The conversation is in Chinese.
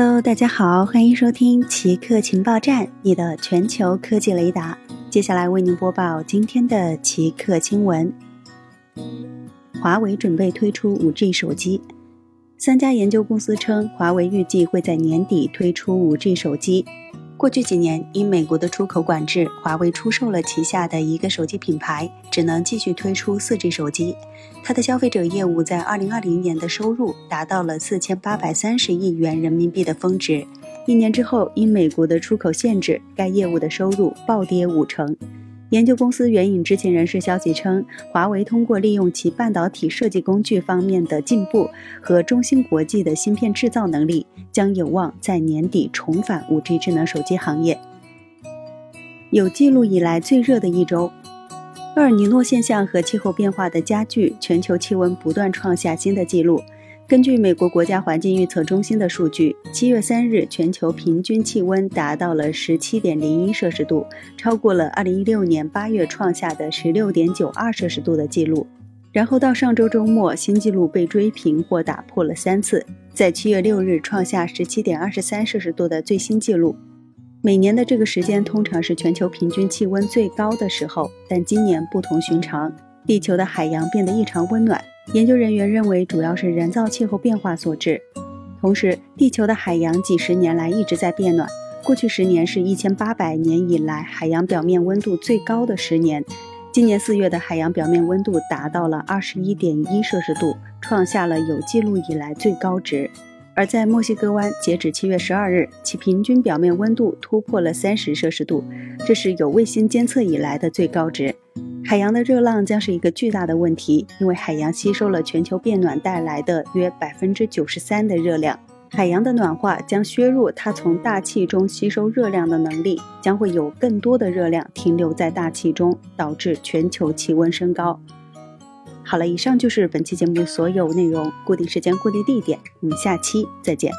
Hello， 大家好，欢迎收听奇客情报站，你的全球科技雷达。接下来为您播报今天的奇客新闻。华为准备推出 5G 手机。三家研究公司称，华为预计会在年底推出 5G 手机。过去几年，因美国的出口管制，华为出售了旗下的一个手机品牌，只能继续推出 4G 手机。它的消费者业务在2020年的收入达到了4830亿元人民币的峰值。一年之后，因美国的出口限制，该业务的收入暴跌50%。研究公司援引知情人士消息称，华为通过利用其半导体设计工具方面的进步和中芯国际的芯片制造能力，将有望在年底重返 5G 智能手机行业。有记录以来最热的一周，厄尔尼诺现象和气候变化的加剧，全球气温不断创下新的纪录。根据美国国家环境预测中心的数据 ，7 月3日全球平均气温达到了 17.01 摄氏度，超过了2016年8月创下的 16.92 摄氏度的记录。然后到上周周末，新纪录被追平或打破了3次，在7月6日创下 17.23 摄氏度的最新纪录。每年的这个时间通常是全球平均气温最高的时候，但今年不同寻常，地球的海洋变得异常温暖。研究人员认为，主要是人造气候变化所致。同时，地球的海洋几十年来一直在变暖，过去10年是1800年以来海洋表面温度最高的10年。今年4月的海洋表面温度达到了 21.1 摄氏度，创下了有记录以来最高值。而在墨西哥湾，截止7月12日，其平均表面温度突破了30摄氏度，这是有卫星监测以来的最高值。海洋的热浪将是一个巨大的问题，因为海洋吸收了全球变暖带来的约 93% 的热量。海洋的暖化将削弱它从大气中吸收热量的能力，将会有更多的热量停留在大气中，导致全球气温升高。好了，以上就是本期节目所有内容，固定时间固定地点，我们下期再见。